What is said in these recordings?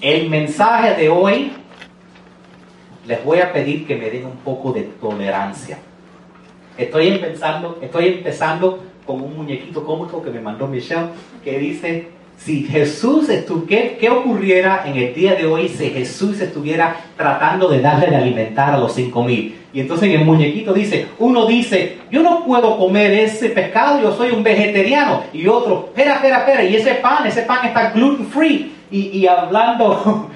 El mensaje de hoy, les voy a pedir que me den un poco de tolerancia. Estoy empezando con un muñequito cómico que me mandó Michelle, que dice, si Jesús estuviera, ¿qué ocurriera en el día de hoy si Jesús estuviera tratando de darle de alimentar a los 5,000? Y entonces el muñequito dice, uno dice, yo no puedo comer ese pescado, yo soy un vegetariano. Y otro, espera, y ese pan está gluten free. Y hablando,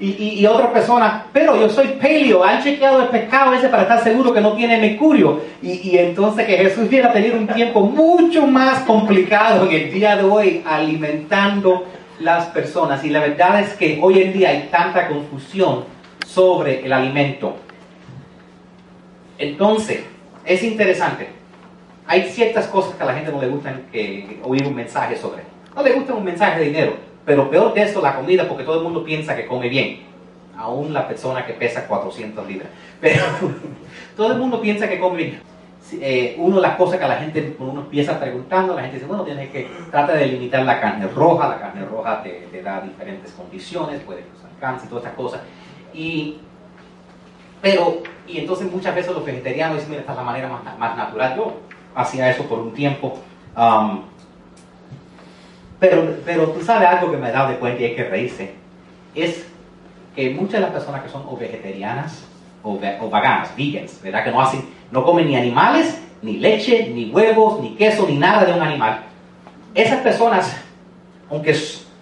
y otra persona, pero yo soy paleo, han chequeado el pescado ese para estar seguro que no tiene mercurio. Y entonces que Jesús viene a tener un tiempo mucho más complicado en el día de hoy alimentando las personas. Y la verdad es que hoy en día hay tanta confusión sobre el alimento. Entonces, es interesante. Hay ciertas cosas que a la gente no le gustan que oír un mensaje sobre. No le gusta un mensaje de dinero. Pero peor de eso, la comida, porque todo el mundo piensa que come bien. Aún la persona que pesa 400 libras. Pero todo el mundo piensa que come bien. Una de las cosas que a la gente, uno empieza preguntando, la gente dice, bueno, tienes que trata de limitar la carne roja. La carne roja te da diferentes condiciones, puede causar cáncer y todas estas cosas. Y entonces muchas veces los vegetarianos dicen, mira, esta es la manera más natural. Yo hacía eso por un tiempo. Pero tú sabes algo que me he dado de cuenta y hay que reírse, es que muchas de las personas que son o vegetarianas o veganas, vegans, ¿verdad? Que no comen ni animales, ni leche, ni huevos, ni queso, ni nada de un animal. Esas personas, aunque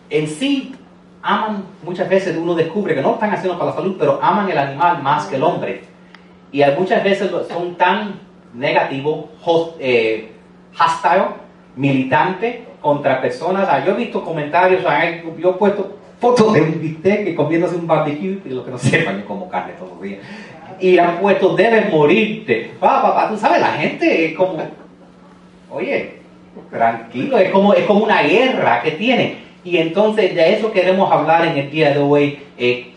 en sí aman, muchas veces uno descubre que no lo están haciendo para la salud, pero aman el animal más que el hombre. Y muchas veces son tan negativos, hostile, militante contra personas. Yo he visto comentarios, yo he puesto fotos de un bistec comiéndose un barbecue, y los que no sepan, yo como carne todos los días, y han puesto, debes morirte, papá, tú sabes, la gente es como, oye, tranquilo, es como una guerra que tiene. Y entonces de eso queremos hablar en el día de hoy.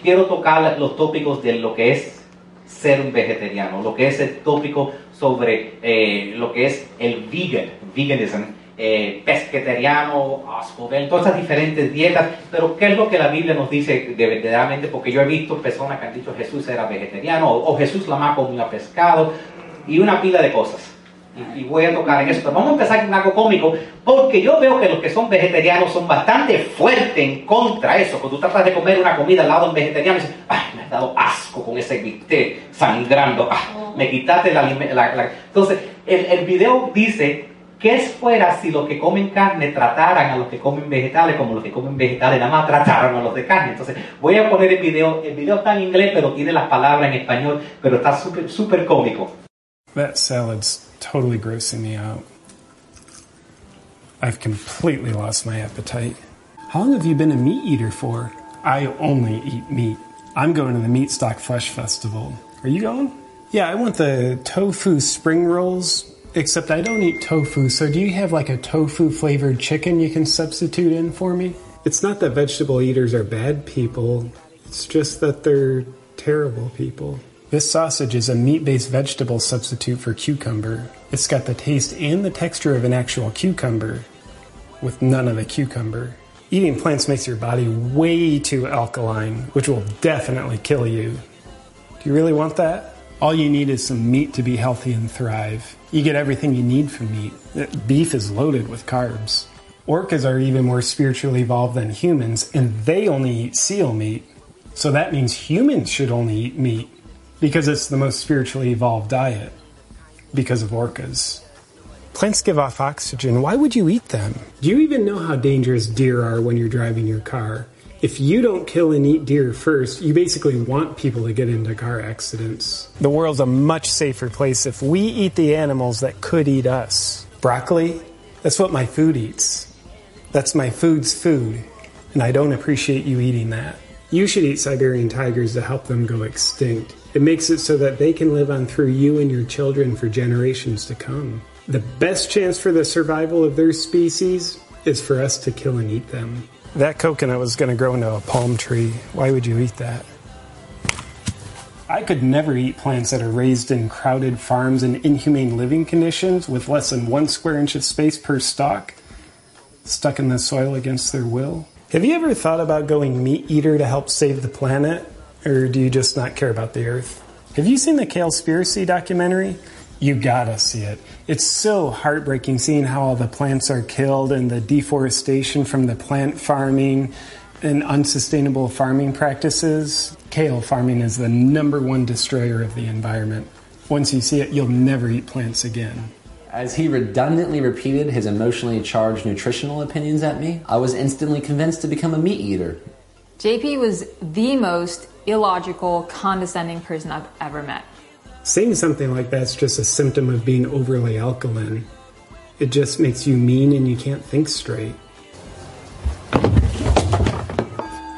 Quiero tocar los tópicos de lo que es ser un vegetariano, lo que es el tópico sobre lo que es el veganismo, pesquetariano, oscovel, todas esas diferentes dietas. Pero ¿qué es lo que la Biblia nos dice verdaderamente? Porque yo he visto personas que han dicho Jesús era vegetariano, o Jesús la más comía pescado, y una pila de cosas. Y voy a tocar en eso. Pero vamos a empezar con algo cómico, porque yo veo que los que son vegetarianos son bastante fuertes en contra de eso. Cuando tú tratas de comer una comida al lado de un vegetariano, dices, ay, me has dado asco con ese bistec sangrando, me quitaste la... Entonces, el video dice, ¿qué fuera si los que comen carne trataran a los que comen vegetales como los que comen vegetales nada más trataran a los de carne? Entonces voy a poner el video está en inglés pero tiene las palabras en español, pero está súper, súper cómico. That salad's totally grossing me out. I've completely lost my appetite. How long have you been a meat eater for? I only eat meat. I'm going to the Meat Stock Flesh Festival. Are you going? Yeah, I want the tofu spring rolls. Except I don't eat tofu, so do you have like a tofu-flavored chicken you can substitute in for me? It's not that vegetable eaters are bad people, it's just that they're terrible people. This sausage is a meat-based vegetable substitute for cucumber. It's got the taste and the texture of an actual cucumber, with none of the cucumber. Eating plants makes your body way too alkaline, which will definitely kill you. Do you really want that? All you need is some meat to be healthy and thrive. You get everything you need from meat. Beef is loaded with carbs. Orcas are even more spiritually evolved than humans, and they only eat seal meat. So that means humans should only eat meat, because it's the most spiritually evolved diet, because of orcas. Plants give off oxygen. Why would you eat them? Do you even know how dangerous deer are when you're driving your car? If you don't kill and eat deer first, you basically want people to get into car accidents. The world's a much safer place if we eat the animals that could eat us. Broccoli? That's what my food eats. That's my food's food, and I don't appreciate you eating that. You should eat Siberian tigers to help them go extinct. It makes it so that they can live on through you and your children for generations to come. The best chance for the survival of their species is for us to kill and eat them. That coconut was going to grow into a palm tree. Why would you eat that? I could never eat plants that are raised in crowded farms and inhumane living conditions with less than 1 square inch of space per stalk, stuck in the soil against their will. Have you ever thought about going meat eater to help save the planet? Or do you just not care about the earth? Have you seen the Kalespiracy documentary? You gotta see it. It's so heartbreaking seeing how all the plants are killed and the deforestation from the plant farming and unsustainable farming practices. Kale farming is the #1 destroyer of the environment. Once you see it, you'll never eat plants again. As he redundantly repeated his emotionally charged nutritional opinions at me, I was instantly convinced to become a meat eater. JP was the most illogical, condescending person I've ever met. Saying something like that's just a symptom of being overly alkaline. It just makes you mean and you can't think straight.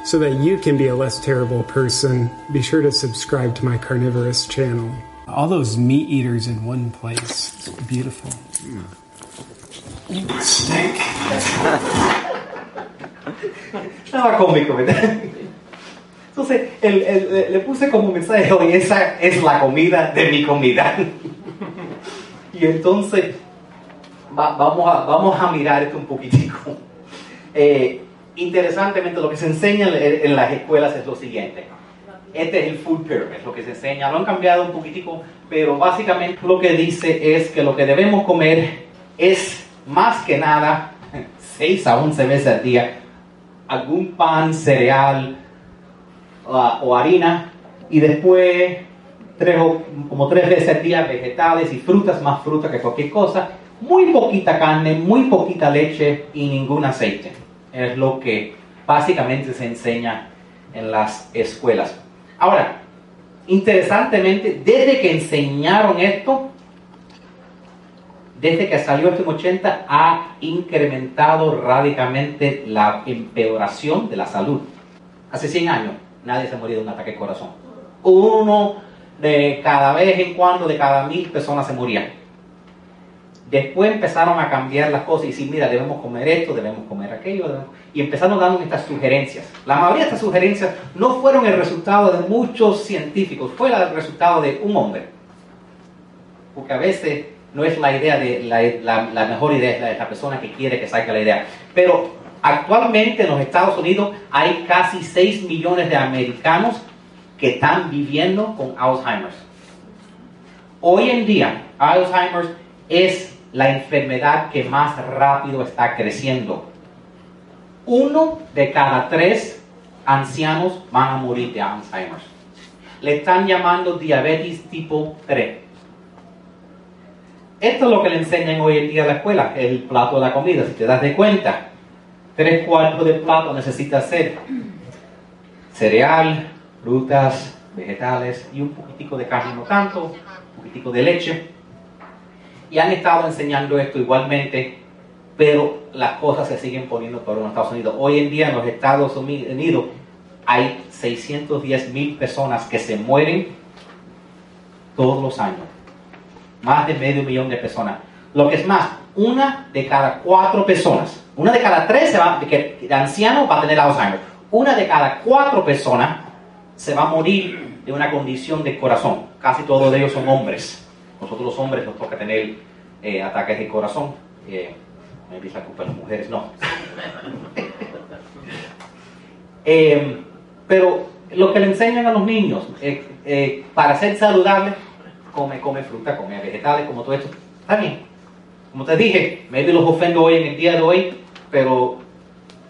So that you can be a less terrible person, be sure to subscribe to my carnivorous channel. All those meat eaters in one place. It's beautiful. Mm. Steak. Estaba cómico, ¿verdad? Entonces le puse como mensaje, oye, esa es la comida de mi comida. Y entonces vamos a mirar esto un poquitico. Interesantemente, lo que se enseña en las escuelas es lo siguiente. Este es el food pyramid, lo que se enseña. Lo han cambiado un poquitico, pero básicamente lo que dice es que lo que debemos comer es, más que nada, 6 a 11 veces al día algún pan, cereal o harina, y después como 3 veces al día vegetales y frutas, más fruta que cualquier cosa, muy poquita carne, muy poquita leche y ningún aceite. Es lo que básicamente se enseña en las escuelas. Ahora, interesantemente, desde que enseñaron esto, desde que salió este en 80, ha incrementado radicalmente la empeoración de la salud. Hace 100 años, nadie se moría de un ataque al corazón. Uno de cada vez en cuando, de cada 1000 personas se moría. Después empezaron a cambiar las cosas y decir, mira, debemos comer esto, debemos comer aquello. Y empezaron dando estas sugerencias. La mayoría de estas sugerencias no fueron el resultado de muchos científicos, fue el resultado de un hombre. Porque a veces no es la idea de la mejor idea, es la de la persona que quiere que salga la idea. Pero actualmente en los Estados Unidos hay casi 6 millones de americanos que están viviendo con Alzheimer's. Hoy en día, Alzheimer's es la enfermedad que más rápido está creciendo. 1 de cada 3 ancianos van a morir de Alzheimer's. Le están llamando diabetes tipo 3. Esto es lo que le enseñan hoy en día a la escuela, el plato de la comida. Si te das de cuenta, 3/4 del plato necesita ser cereal, frutas, vegetales y un poquitico de carne, no tanto, un poquitico de leche. Y han estado enseñando esto igualmente, pero las cosas se siguen poniendo por los Estados Unidos. Hoy en día en los Estados Unidos hay 610,000 personas que se mueren todos los años. Más de 500,000 de personas. Lo que es más, 1 de cada 4 personas. 1 de cada 3 el anciano va a tener Alzheimer. 1 de cada 4 personas se va a morir de una condición de corazón. Casi todos ellos son hombres. Nosotros los hombres nos toca tener ataques de corazón. Me dice la culpa de las mujeres, no. Pero lo que le enseñan a los niños, para ser saludables, come fruta, come vegetales, como todo esto. Está bien. Como te dije, maybe los ofendo hoy en el día de hoy, pero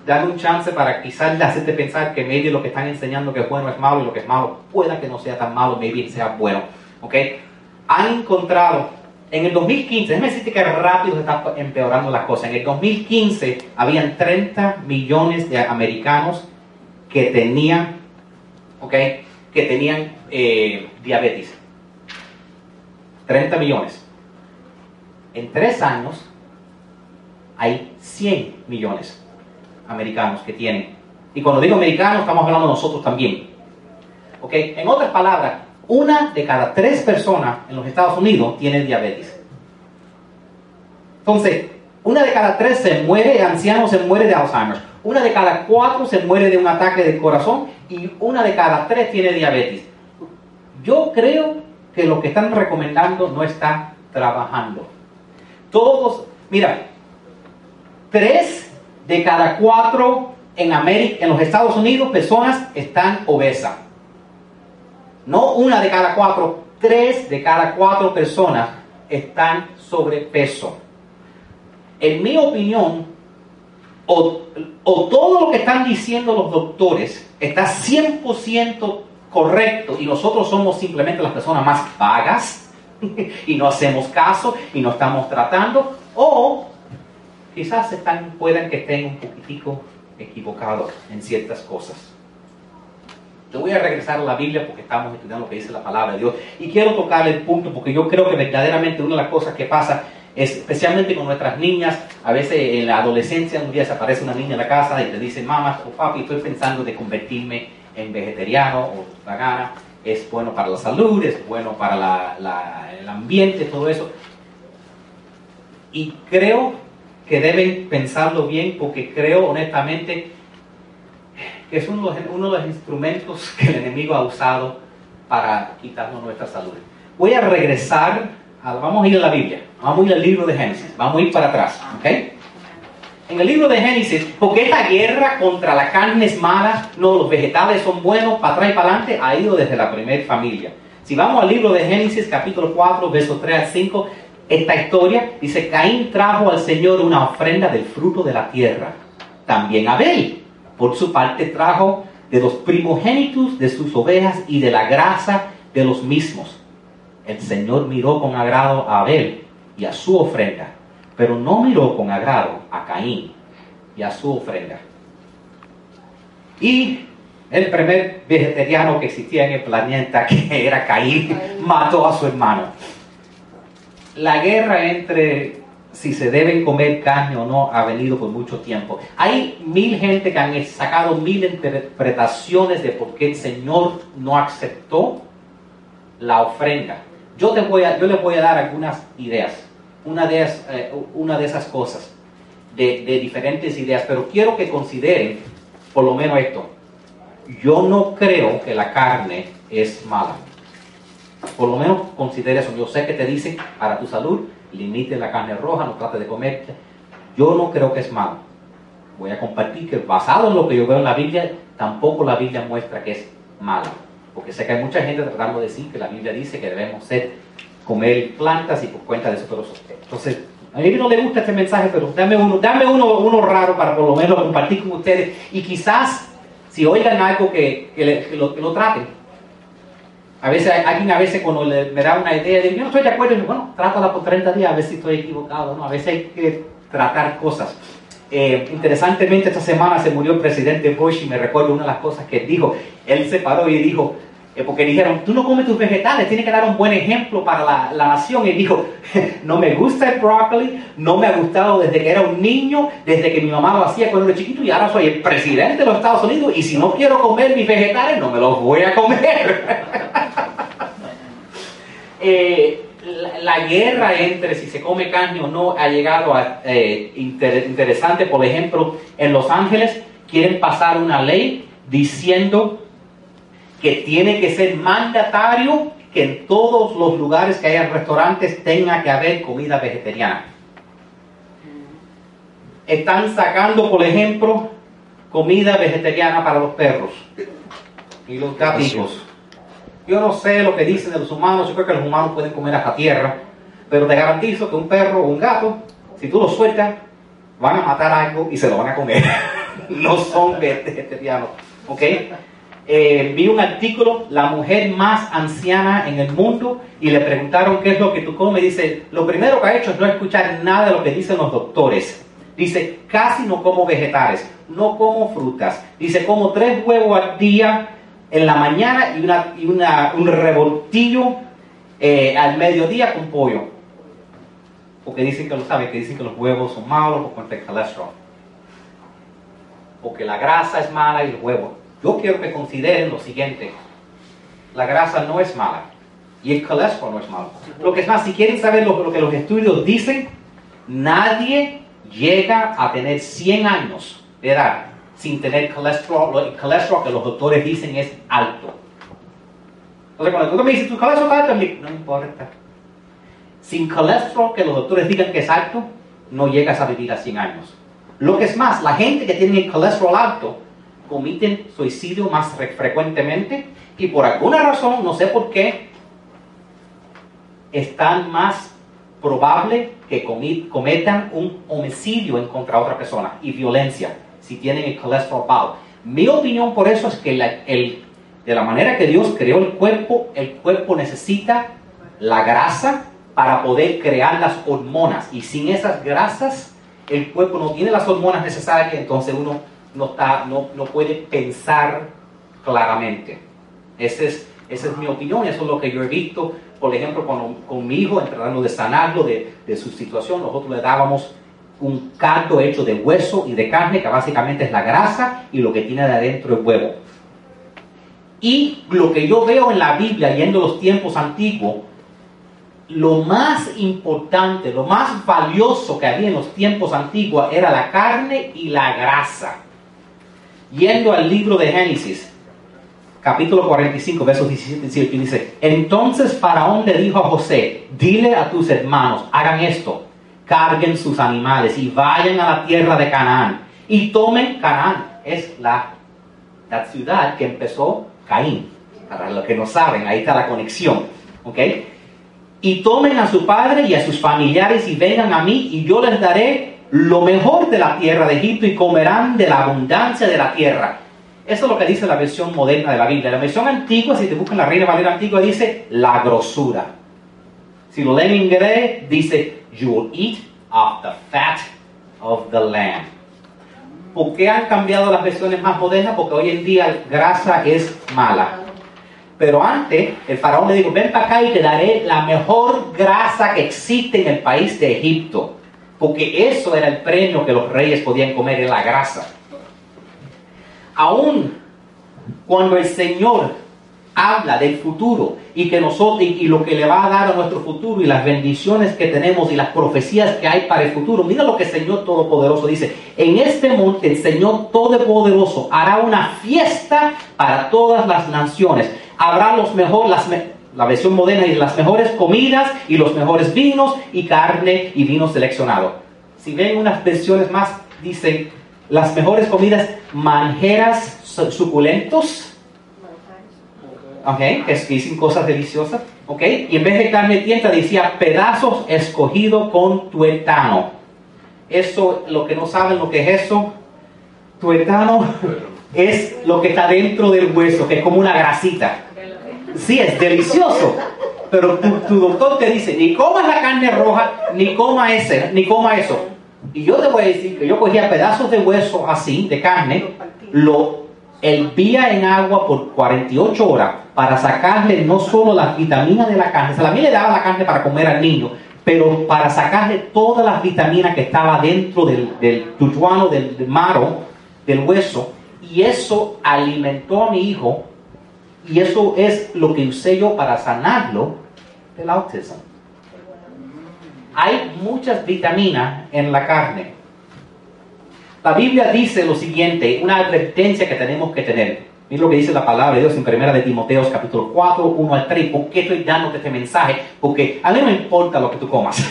dale un chance para quizás hacerte pensar que maybe lo que están enseñando que es bueno es malo, y lo que es malo pueda que no sea tan malo, maybe sea bueno. ¿Ok? Han encontrado, en el 2015, déjame decirte que rápido se están empeorando las cosas. En el 2015 habían 30 millones de americanos que tenían, diabetes. 30 millones. En 3 años hay 100 millones americanos que tienen. Y cuando digo americanos, estamos hablando nosotros también. ¿Ok? En otras palabras, 1 de cada 3 personas en los Estados Unidos tiene diabetes. Entonces, 1 de cada 3 se muere, anciano se muere de Alzheimer. 1 de cada 4 se muere de un ataque del corazón y 1 de cada 3 tiene diabetes. Yo creo que lo que están recomendando no está trabajando. Todos, mira, 3 de cada 4 en América, en los Estados Unidos, personas están obesas. No una de cada cuatro, 3 de cada 4 personas están sobrepeso. En mi opinión, o todo lo que están diciendo los doctores está 100% correcto y nosotros somos simplemente las personas más vagas y no hacemos caso y no estamos tratando, o quizás puedan que estén un poquitico equivocados en ciertas cosas. Yo voy a regresar a la Biblia porque estamos estudiando lo que dice la palabra de Dios y quiero tocar el punto porque yo creo que verdaderamente una de las cosas que pasa es, especialmente con nuestras niñas, a veces en la adolescencia un día se aparece una niña en la casa y te dice: mamá o papi, estoy pensando de convertirme en vegetariano o vegana, es bueno para la salud, es bueno para el ambiente, todo eso. Y creo que deben pensarlo bien porque creo honestamente que es uno de los instrumentos que el enemigo ha usado para quitarnos nuestra salud. Voy a regresar. Vamos a ir a la Biblia, vamos a ir al libro de Génesis, vamos a ir para atrás, ¿ok? En el libro de Génesis, porque esta guerra contra la carne es mala, no, los vegetales son buenos, para atrás y para adelante, ha ido desde la primera familia. Si vamos al libro de Génesis, capítulo 4, versos 3 al 5, esta historia dice: Caín trajo al Señor una ofrenda del fruto de la tierra. También Abel, por su parte, trajo de los primogénitos de sus ovejas y de la grasa de los mismos. El Señor miró con agrado a Abel y a su ofrenda, pero no miró con agrado a Caín y a su ofrenda. Y el primer vegetariano que existía en el planeta, que era Caín, mató a su hermano. La guerra entre si se deben comer carne o no ha venido por mucho tiempo. Hay 1000 gente que han sacado 1000 interpretaciones de por qué el Señor no aceptó la ofrenda. Yo les voy a dar algunas ideas, una de esas cosas, de diferentes ideas, pero quiero que consideren por lo menos esto. Yo no creo que la carne es mala. Por lo menos considera eso. Yo sé que te dicen, para tu salud, limite la carne roja, no trate de comer. Yo no creo que es malo. Voy a compartir que basado en lo que yo veo en la Biblia, tampoco la Biblia muestra que es mala. Porque sé que hay mucha gente tratando de decir que la Biblia dice que debemos comer plantas y por cuenta de eso todos los sospechosos. Entonces, a mí no le gusta este mensaje, pero dame uno raro para por lo menos compartir con ustedes. Y quizás, si oigan algo que lo traten. A veces, alguien cuando me da una idea, dice: yo no estoy de acuerdo, y bueno, trátala por 30 días, a ver si estoy equivocado, ¿no? A veces hay que tratar cosas. Interesantemente, esta semana se murió el presidente Bush y me recuerdo una de las cosas que dijo. Él se paró y dijo, porque dijeron: tú no comes tus vegetales, tienes que dar un buen ejemplo para la nación. Y dijo: no me gusta el brócoli, no me ha gustado desde que era un niño, desde que mi mamá lo hacía cuando era chiquito, y ahora soy el presidente de los Estados Unidos, y si no quiero comer mis vegetales, no me los voy a comer. La guerra entre si se come carne o no ha llegado a interesante. Por ejemplo, en Los Ángeles quieren pasar una ley diciendo que tiene que ser mandatario que en todos los lugares que haya restaurantes tenga que haber comida vegetariana. Están sacando, por ejemplo, comida vegetariana para los perros y los gatitos. Yo no sé lo que dicen de los humanos, yo creo que los humanos pueden comer hasta tierra, pero te garantizo que un perro o un gato, si tú lo sueltas, van a matar algo y se lo van a comer. No son vegetarianos, ¿ok? Vi un artículo, la mujer más anciana en el mundo, y le preguntaron qué es lo que tú comes. Dice: lo primero que ha hecho es no escuchar nada de lo que dicen los doctores. Dice: casi no como vegetales, no como frutas. Dice: como 3 huevos al día en la mañana y un revoltillo al mediodía con pollo. Porque dicen que lo saben, que dicen que los huevos son malos por contra del colesterol. Porque la grasa es mala y los huevos. Yo quiero que consideren lo siguiente: la grasa no es mala y el colesterol no es malo. Lo que es más, si quieren saber lo que los estudios dicen, nadie llega a tener 100 años de edad sin tener colesterol. El colesterol que los doctores dicen es alto. Entonces, cuando tú me dices, ¿tu colesterol está alto? No importa. Sin colesterol que los doctores digan que es alto, no llegas a vivir a 100 años. Lo que es más, la gente que tiene el colesterol alto cometen suicidio más frecuentemente y por alguna razón, no sé por qué, están más probable que cometan un homicidio en contra de otra persona y violencia si tienen el colesterol bajo. Mi opinión por eso es que de la manera que Dios creó el cuerpo necesita la grasa para poder crear las hormonas, y sin esas grasas el cuerpo no tiene las hormonas necesarias, entonces uno no puede pensar claramente. Esa es mi opinión, eso es lo que yo he visto. Por ejemplo, con mi hijo, tratando de sanarlo de su situación, nosotros le dábamos un caldo hecho de hueso y de carne, que básicamente es la grasa y lo que tiene de adentro el huevo. Y lo que yo veo en la Biblia, yendo los tiempos antiguos, lo más importante, lo más valioso que había en los tiempos antiguos era la carne y la grasa. Yendo al libro de Génesis, capítulo 45, versos 17 y 18, dice: entonces Faraón le dijo a José, dile a tus hermanos, hagan esto, carguen sus animales y vayan a la tierra de Canaán y tomen Canaán. Es la ciudad que empezó Caín, para los que no saben, ahí está la conexión, ¿ok? Y tomen a su padre y a sus familiares y vengan a mí, y yo les daré lo mejor de la tierra de Egipto y comerán de la abundancia de la tierra. Eso es lo que dice la versión moderna de la Biblia. La versión antigua, si te buscan la Reina Valera antigua, dice la grosura. Si lo leen en inglés, dice, you will eat of the fat of the land. ¿Por qué han cambiado las versiones más modernas? Porque hoy en día la grasa es mala. Pero antes, el faraón le dijo, ven para acá y te daré la mejor grasa que existe en el país de Egipto. Porque eso era el premio que los reyes podían comer, era la grasa. Aún cuando el Señor habla del futuro y que nosotros y lo que le va a dar a nuestro futuro y las bendiciones que tenemos y las profecías que hay para el futuro, mira lo que el Señor Todopoderoso dice: en este monte el Señor Todopoderoso hará una fiesta para todas las naciones, habrá la versión moderna y las mejores comidas y los mejores vinos y carne y vino seleccionado. Si ven unas versiones más, dicen las mejores comidas, manjeras suculentos, okay, que dicen cosas deliciosas, okay. Y en vez de carne tienda decía pedazos escogido con tuétano. Eso, lo que no saben lo que es eso, tuétano es lo que está dentro del hueso, que es como una grasita. Sí, es delicioso, pero tu doctor te dice ni comas la carne roja, ni coma eso. Y yo te voy a decir que yo cogía pedazos de hueso así, de carne, lo hervía en agua por 48 horas para sacarle no solo las vitaminas de la carne, o sea, a mí le daba la carne para comer al niño, pero para sacarle todas las vitaminas que estaba dentro del tuchuano, del maro, del hueso, y eso alimentó a mi hijo, y eso es lo que usé yo para sanarlo del autismo. Hay muchas vitaminas en la carne. La Biblia dice lo siguiente, una advertencia que tenemos que tener. Mira lo que dice la palabra de Dios en 1 de Timoteo, capítulo 4, 1 al 3. ¿Por qué estoy dándote este mensaje? Porque a mí no importa lo que tú comas.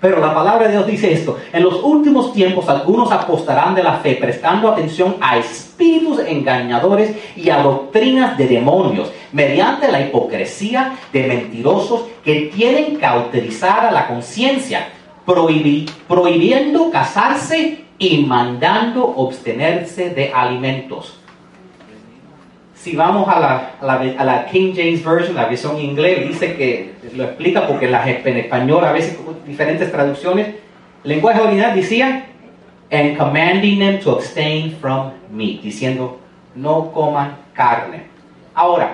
Pero la palabra de Dios dice esto: en los últimos tiempos algunos apostarán de la fe, prestando atención a espíritus engañadores y a doctrinas de demonios, mediante la hipocresía de mentirosos que tienen cauterizada la conciencia, prohibiendo casarse y mandando abstenerse de alimentos. Si vamos a la King James Version, la versión en inglés, dice que, lo explica porque en español a veces diferentes traducciones, el lenguaje original decía, and commanding them to abstain from meat, diciendo, no coman carne. Ahora,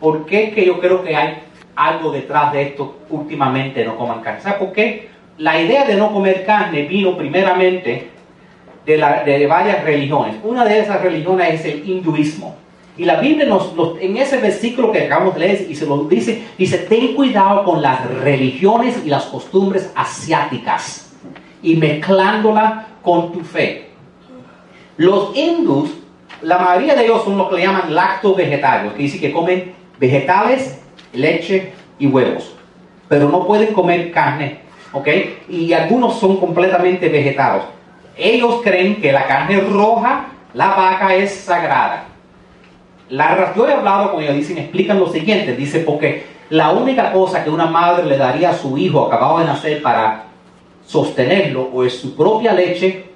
¿por qué es que yo creo que hay algo detrás de esto últimamente, no coman carne? ¿Sabes por qué? La idea de no comer carne vino primeramente de varias religiones. Una de esas religiones es el hinduismo. Y la Biblia en ese versículo que acabamos de leer, y se lo dice, ten cuidado con las religiones y las costumbres asiáticas y mezclándola con tu fe. Los hindús, la mayoría de ellos son los que le llaman lacto-vegetarios, que dice que comen vegetales, leche y huevos, pero no pueden comer carne. ¿Okay? Y algunos son completamente vegetados. Ellos creen que la carne roja, la vaca, es sagrada. Yo he hablado con ellos, dicen, explican lo siguiente, dice, porque la única cosa que una madre le daría a su hijo acabado de nacer para sostenerlo, o es su propia leche,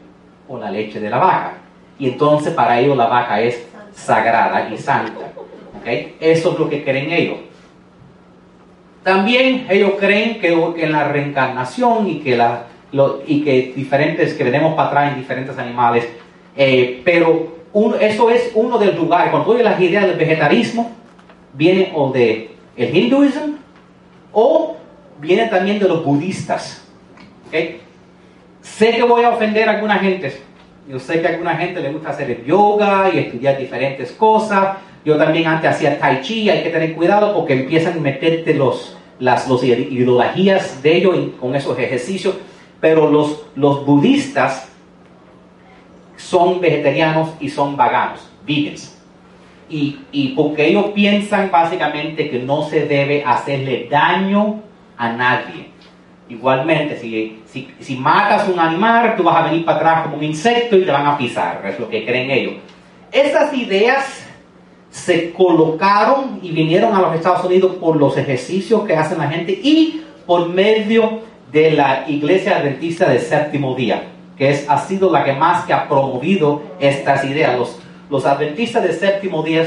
o la leche de la vaca. Y entonces para ellos la vaca es sagrada y santa. ¿Okay? Eso es lo que creen ellos. También ellos creen que en la reencarnación y que diferentes, que venimos para atrás en diferentes animales, pero eso es uno de los lugares. Cuando tú ves las ideas del vegetarismo, viene o del hinduismo, o viene también de los budistas. ¿Okay? Sé que voy a ofender a alguna gente. Yo sé que a alguna gente le gusta hacer el yoga y estudiar diferentes cosas. Yo también antes hacía tai chi. Hay que tener cuidado porque empiezan a meterte las ideologías de ellos con esos ejercicios. Pero los budistas son vegetarianos y son vaganos, vegans. Y porque ellos piensan básicamente que no se debe hacerle daño a nadie. Igualmente, si matas un animal, tú vas a venir para atrás como un insecto y te van a pisar. Es lo que creen ellos. Esas ideas se colocaron y vinieron a los Estados Unidos por los ejercicios que hacen la gente y por medio de la Iglesia Adventista del Séptimo Día, que ha sido la que más que ha promovido estas ideas. Los Adventistas del Séptimo Día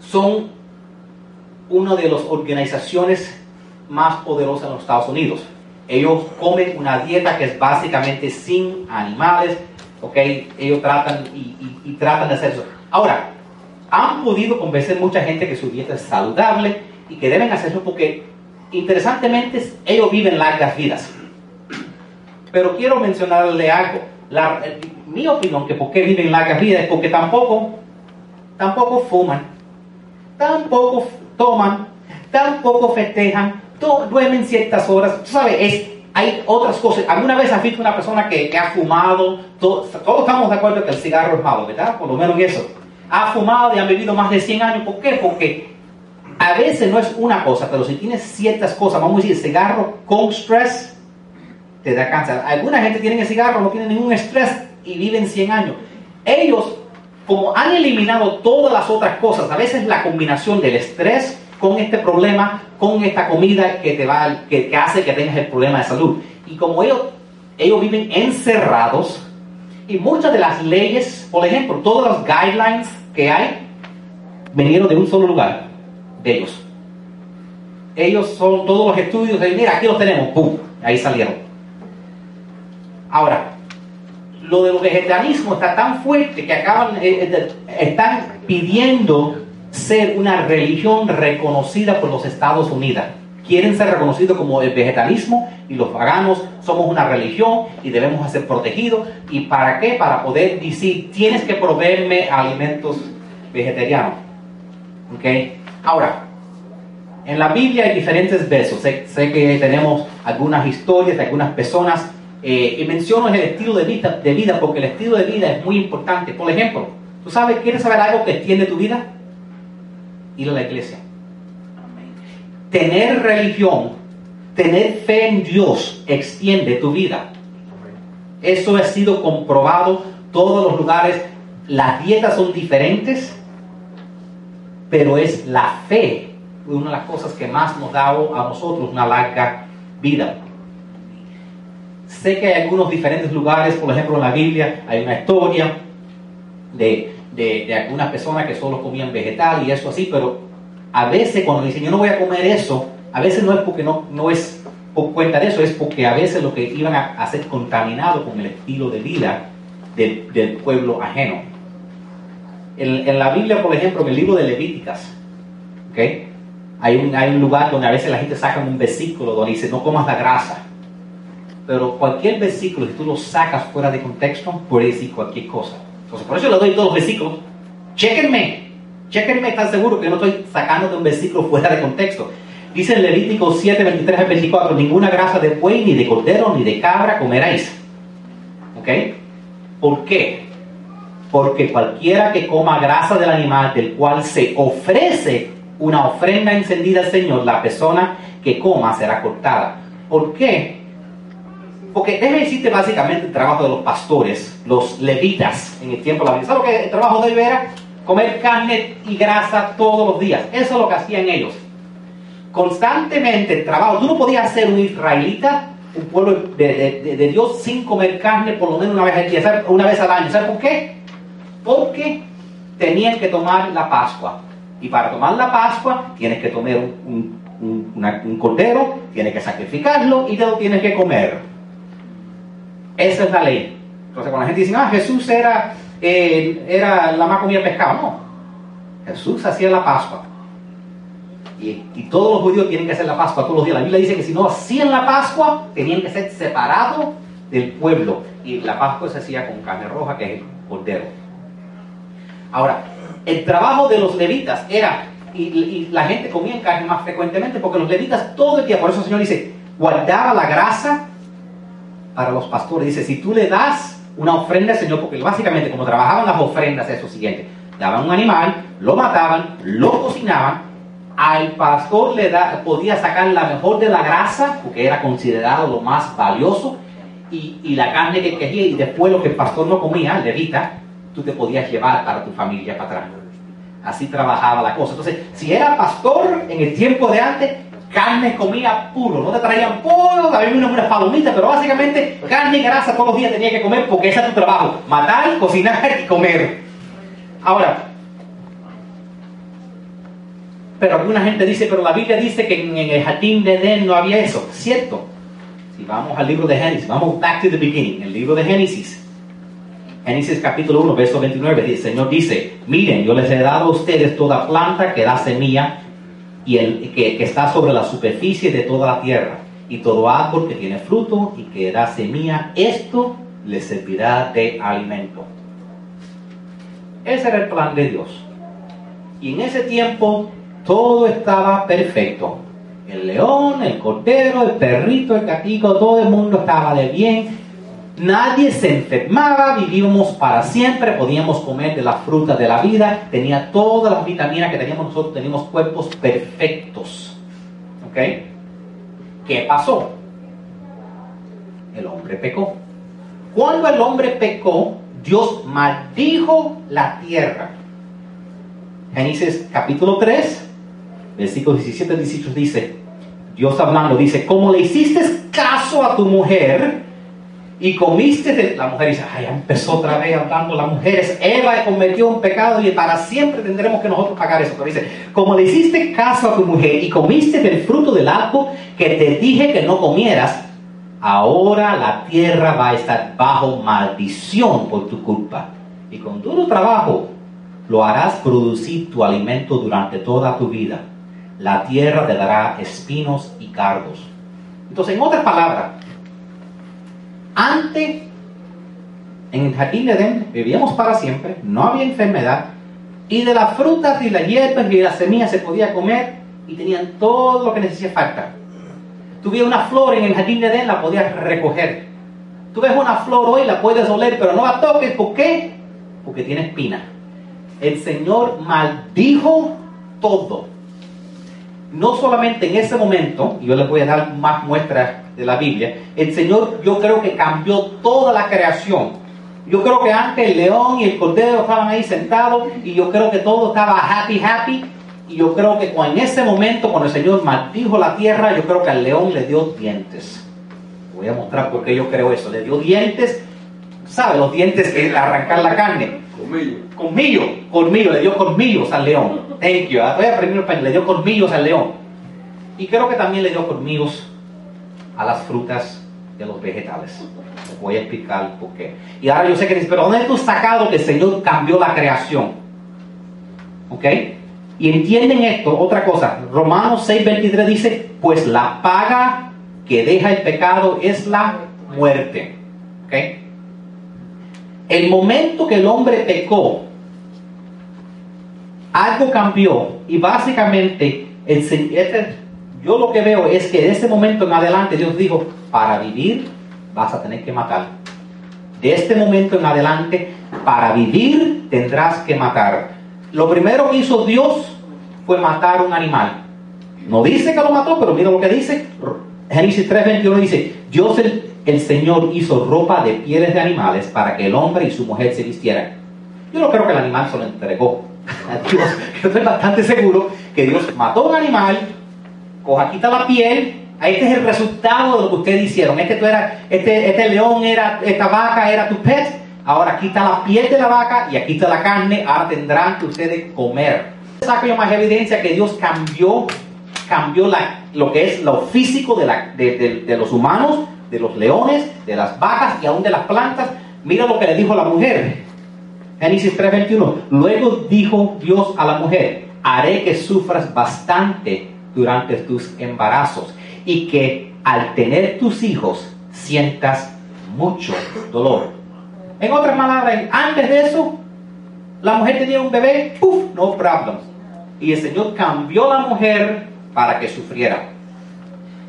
son una de las organizaciones más poderosas en los Estados Unidos. Ellos comen una dieta que es básicamente sin animales, ¿okay? Ellos tratan y tratan de hacer eso. Ahora, han podido convencer mucha gente que su dieta es saludable y que deben hacerlo porque, interesantemente, ellos viven largas vidas. Pero quiero mencionarle algo. Mi opinión que por qué viven largas vidas es porque tampoco fuman, tampoco toman, tampoco festejan, duermen ciertas horas. Tú sabes, hay otras cosas. ¿Alguna vez has visto una persona que ha fumado? Todos estamos de acuerdo que el cigarro es malo, ¿verdad? Por lo menos eso. Ha fumado y han vivido más de 100 años. ¿Por qué? Porque a veces no es una cosa, pero si tienes ciertas cosas, vamos a decir, cigarro con estrés, te da cáncer. Alguna gente tiene el cigarro, no tiene ningún estrés y viven 100 años. Ellos, como han eliminado todas las otras cosas, a veces la combinación del estrés con este problema, con esta comida que hace que tengas el problema de salud. Y como ellos viven encerrados, y muchas de las leyes, por ejemplo, todas las guidelines que hay, vinieron de un solo lugar, de ellos. Ellos son todos los estudios, mira, aquí los tenemos, ¡pum! Ahí salieron. Ahora, lo del vegetarianismo está tan fuerte que están pidiendo ser una religión reconocida por los Estados Unidos. Quieren ser reconocidos como el vegetarianismo y los vaganos somos una religión y debemos ser protegidos. ¿Y para qué? Para poder decir, tienes que proveerme alimentos vegetarianos. ¿Okay? Ahora, en la Biblia hay diferentes versos. Sé que tenemos algunas historias de algunas personas y menciono el estilo de vida porque el estilo de vida es muy importante. Por ejemplo, ¿tú sabes? ¿Quieres saber algo que extiende tu vida? Ir a la iglesia. Tener religión, tener fe en Dios, extiende tu vida. Eso ha sido comprobado. Todos los lugares, las dietas son diferentes, pero es la fe una de las cosas que más nos da a nosotros una larga vida. Sé que hay algunos diferentes lugares, por ejemplo en la Biblia hay una historia de algunas personas que solo comían vegetal y eso así, pero a veces cuando dicen yo no voy a comer eso, a veces no es porque no es por cuenta de eso, es porque a veces lo que iban a ser contaminados con el estilo de vida del pueblo ajeno. En la Biblia, por ejemplo, en el libro de Levíticas, ¿okay? Hay un lugar donde a veces la gente saca un versículo donde dice no comas la grasa, pero cualquier versículo si tú lo sacas fuera de contexto puede decir cualquier cosa. Entonces por eso le doy todos los versículos. Chéquenme, están seguros que no estoy sacando de un versículo fuera de contexto. Dice en Levítico 7, 23 al 24, ninguna grasa de buey, ni de cordero, ni de cabra comeréis. ¿Ok? ¿Por qué? Porque cualquiera que coma grasa del animal del cual se ofrece una ofrenda encendida al Señor, la persona que coma será cortada. ¿Por qué? Porque déjenme decirte básicamente el trabajo de los pastores, los levitas en el tiempo de la Biblia. ¿Sabes lo que el trabajo de ellos era? Comer carne y grasa todos los días. Eso es lo que hacían ellos. Constantemente el trabajo. Tú no podías ser un israelita, un pueblo de Dios, sin comer carne por lo menos una vez al día, ¿sabes? Una vez al año. ¿Sabes por qué? Porque tenían que tomar la Pascua. Y para tomar la Pascua tienes que tomar un cordero, tienes que sacrificarlo y te lo tienes que comer. Esa es la ley. Entonces cuando la gente dice, ah, Jesús era la más comida de pescado, no. Jesús hacía la Pascua. Y todos los judíos tienen que hacer la Pascua todos los días. La Biblia dice que si no hacían la Pascua, tenían que ser separados del pueblo. Y la Pascua se hacía con carne roja, que es el cordero. Ahora, el trabajo de los levitas era, y la gente comía carne más frecuentemente, porque los levitas todo el día, por eso el Señor dice, guardaba la grasa para los pastores. Dice, si tú le das una ofrenda al Señor, porque básicamente como trabajaban las ofrendas, es lo siguiente: daban un animal, lo mataban, lo cocinaban. Al pastor podía sacar la mejor de la grasa, porque era considerado lo más valioso, y la carne que quería, y después lo que el pastor no comía, el levita, tú te podías llevar para tu familia para atrás. Así trabajaba la cosa. Entonces, si era pastor en el tiempo de antes, carne comía puro, no te traían pollo, te habían unas palomitas, pero básicamente carne y grasa todos los días tenías que comer, porque ese es tu trabajo: matar, cocinar y comer. Ahora, pero alguna gente dice, pero la Biblia dice que en el jardín de Edén no había eso. Cierto. Si vamos al libro de Génesis, vamos back to the beginning, el libro de Génesis. Génesis capítulo 1, verso 29, el Señor dice, miren, yo les he dado a ustedes toda planta que da semilla y que está sobre la superficie de toda la tierra, y todo árbol que tiene fruto y que da semilla, esto les servirá de alimento. Ese era el plan de Dios. Y en ese tiempo todo estaba perfecto. El león, el cordero, el perrito, el gatito, todo el mundo estaba de bien. Nadie se enfermaba, vivíamos para siempre, podíamos comer de la fruta de la vida, tenía todas las vitaminas que teníamos nosotros, teníamos cuerpos perfectos. ¿Ok? ¿Qué pasó? El hombre pecó. Cuando el hombre pecó, Dios maldijo la tierra. Génesis capítulo 3. Versículos 17 y 18 dice, Dios hablando, dice, como le hiciste caso a tu mujer y comiste de... La mujer dice, ay, empezó otra vez hablando las mujeres, Eva cometió un pecado y para siempre tendremos que nosotros pagar eso. Pero dice, como le hiciste caso a tu mujer y comiste del fruto del árbol que te dije que no comieras, ahora la tierra va a estar bajo maldición por tu culpa. Y con duro trabajo lo harás producir tu alimento durante toda tu vida. La tierra te dará espinos y cardos. Entonces, en otras palabras, antes, en el jardín de Edén, vivíamos para siempre, no había enfermedad, y de las frutas y las hierbas y las semillas se podía comer, y tenían todo lo que necesitaba falta. Tú ves una flor en el jardín de Edén, la podías recoger. Tú ves una flor hoy, la puedes oler, pero no la toques. ¿Por qué? Porque tiene espinas. El Señor maldijo todo. No solamente en ese momento, y yo les voy a dar más muestras de la Biblia, el Señor, yo creo que cambió toda la creación. Yo creo que antes el león y el cordero estaban ahí sentados, y yo creo que todo estaba happy, y yo creo que en ese momento, cuando el Señor maldijo la tierra, yo creo que al león le dio dientes. Voy a mostrar por qué yo creo eso. Le dio dientes, ¿sabe? Los dientes que arrancar la carne. Colmillo, le dio colmillos al león. Thank you. Voy a aprender español. Le dio colmillos al león. Y creo que también le dio colmillos a las frutas y a los vegetales. Les voy a explicar por qué. Y ahora yo sé que dices, pero ¿dónde tú has sacado que el Señor cambió la creación? ¿Ok? Y entienden esto, otra cosa. Romanos 6:23 dice, pues la paga que deja el pecado es la muerte. ¿Ok? El momento que el hombre pecó, algo cambió, y básicamente yo lo que veo es que de ese momento en adelante Dios dijo, para vivir vas a tener que matar. De este momento en adelante, para vivir tendrás que matar. Lo primero que hizo Dios fue matar un animal. No dice que lo mató, pero mira lo que dice Génesis 3:21, dice, Dios el Señor hizo ropa de pieles de animales para que el hombre y su mujer se vistieran. Yo no creo que el animal se lo entregó a Dios. Yo estoy bastante seguro que Dios mató a un animal, coja, quita la piel. Este es el resultado de lo que ustedes hicieron. Este león era, esta vaca era tu pet. Ahora quita la piel de la vaca y aquí está la carne. Ahora tendrán que ustedes comer. Saco yo más evidencia que Dios cambió lo que es lo físico de los humanos, de los leones, de las vacas y aún de las plantas. Mira lo que le dijo la mujer. Génesis 3:21. Luego dijo Dios a la mujer: haré que sufras bastante durante tus embarazos y que al tener tus hijos sientas mucho dolor. En otras palabras, antes de eso, la mujer tenía un bebé, ¡puf! No problemas. Y el Señor cambió a la mujer para que sufriera.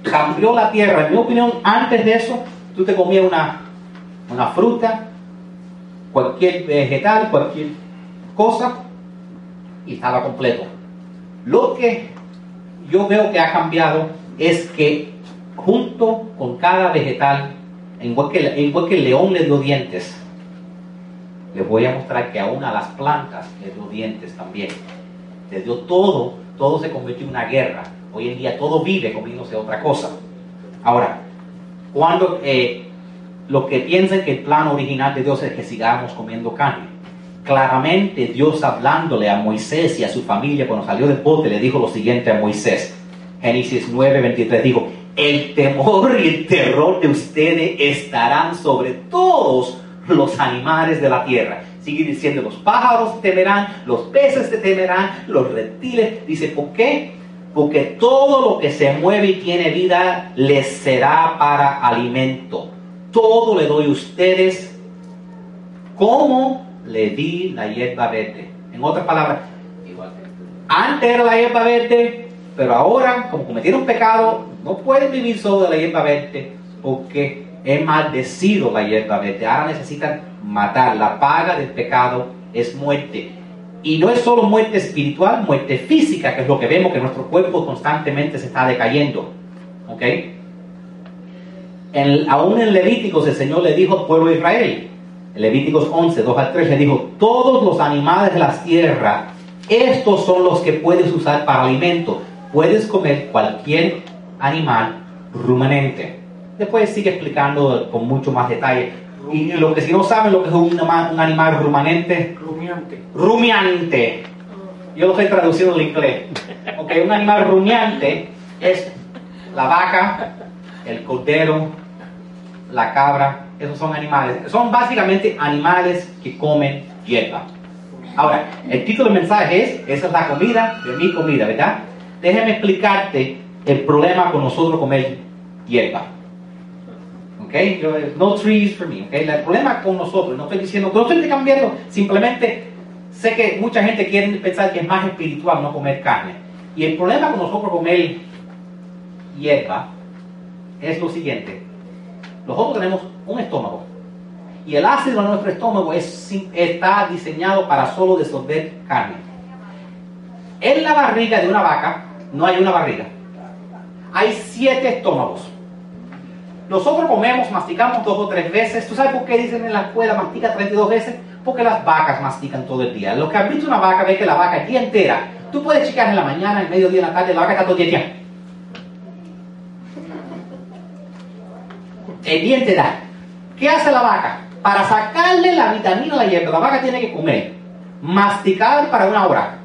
Cambió la tierra. En mi opinión, antes de eso, tú te comías una fruta, cualquier vegetal, cualquier cosa, y estaba completo. Lo que yo veo que ha cambiado es que junto con cada vegetal, igual que el león le dio dientes, les voy a mostrar que aún a las plantas le dio dientes también. Le dio todo, todo se convirtió en una guerra. Hoy en día todo vive comiéndose otra cosa. Ahora, cuando los que piensan que el plan original de Dios es que sigamos comiendo carne, claramente Dios, hablándole a Moisés y a su familia cuando salió del bote, le dijo lo siguiente a Moisés. Génesis 9:23 dijo: el temor y el terror de ustedes estarán sobre todos los animales de la tierra. Sigue diciendo: los pájaros temerán, los peces te temerán, los reptiles. Dice: ¿por qué? Porque todo lo que se mueve y tiene vida les será para alimento. Todo le doy a ustedes como le di la hierba verde. En otras palabras, antes era la hierba verde, pero ahora, como cometieron pecado, no pueden vivir solo de la hierba verde, porque es maldecido la hierba verde. Ahora necesitan matar. La paga del pecado es muerte. Y no es solo muerte espiritual, muerte física, que es lo que vemos, que nuestro cuerpo constantemente se está decayendo. ¿Ok? Aún en Levíticos el Señor le dijo al pueblo de Israel, en Levíticos 11:2-3, le dijo: todos los animales de la tierra, estos son los que puedes usar para alimento. Puedes comer cualquier animal ruminante. Después sigue explicando con mucho más detalle. Y los que si no saben lo que es un animal ruminante, rumiante. Yo lo estoy traduciendo al inglés. Okay, un animal rumiante es la vaca, el cordero, la cabra. Esos son animales. Son básicamente animales que comen hierba. Ahora, el título del mensaje es: esa es la comida de mi comida, ¿verdad? Déjame explicarte el problema con nosotros comer hierba. ¿Ok? No trees for me. ¿Okay? El problema con nosotros, no estoy diciendo, no estoy cambiando, simplemente sé que mucha gente quiere pensar que es más espiritual no comer carne. Y el problema con nosotros comer hierba es lo siguiente: nosotros tenemos un estómago y el ácido de nuestro estómago está diseñado para solo disolver carne. En la barriga de una vaca no hay una barriga. Hay 7 estómagos. Nosotros comemos, masticamos 2 o 3 veces. ¿Tú sabes por qué dicen en la escuela mastica 32 veces? Porque las vacas mastican todo el día. Los que han visto una vaca ven que la vaca es día entera. Tú puedes checar en la mañana, en mediodía, en la tarde, la vaca está todo el día. El día entero. ¿Qué hace la vaca? Para sacarle la vitamina a la hierba, la vaca tiene que comer, masticar para 1 hora,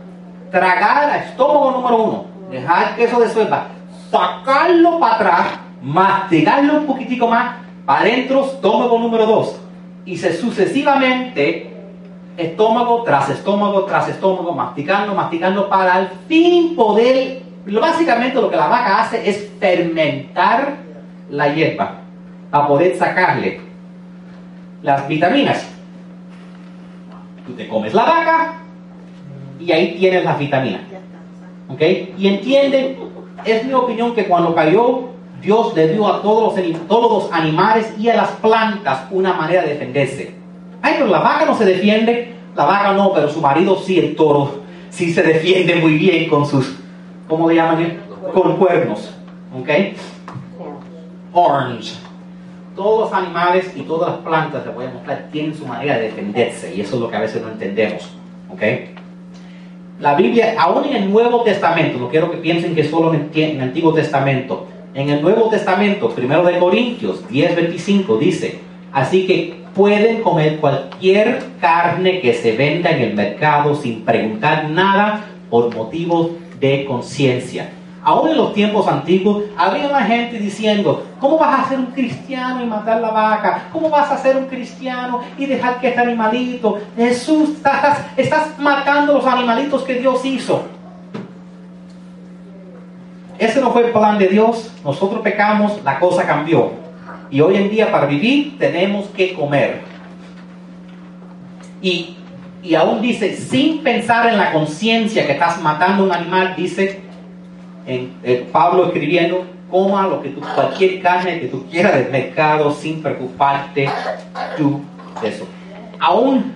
tragar al estómago número 1, dejar que eso disuelva, sacarlo para atrás, masticarlo un poquitico más, para adentro, estómago número 2, y se sucesivamente, estómago tras estómago tras estómago, masticando, masticando, para al fin poder. Básicamente lo que la vaca hace es fermentar la hierba para poder sacarle las vitaminas. Tú te comes la vaca y ahí tienes las vitaminas. ¿Ok? Y entienden, es mi opinión que cuando cayó, Dios le dio a todos los animales y a las plantas una manera de defenderse. Ay, pero la vaca no se defiende. La vaca no, pero su marido sí, el toro, sí se defiende muy bien con sus, ¿cómo le llaman? Con cuernos. ¿Ok? Orange. todos los animales y todas las plantas, les voy a mostrar, tienen su manera de defenderse, y eso es lo que a veces no entendemos, ¿ok? La Biblia, aún en el Nuevo Testamento, no quiero que piensen que solo en el Antiguo Testamento, en el Nuevo Testamento, primero de Corintios 10:25 dice, así que pueden comer cualquier carne que se venda en el mercado sin preguntar nada por motivos de conciencia. Aún en los tiempos antiguos había una gente diciendo, ¿cómo vas a ser un cristiano y matar la vaca? ¿Cómo vas a ser un cristiano y dejar que este animalito? Jesús, estás matando los animalitos que Dios hizo. Ese no fue el plan de Dios. Nosotros pecamos, la cosa cambió. Y hoy en día para vivir tenemos que comer. Y aún dice, sin pensar en la conciencia que estás matando un animal, dice... Pablo escribiendo, coma lo que cualquier carne que tú quieras del mercado sin preocuparte tú de eso. Aún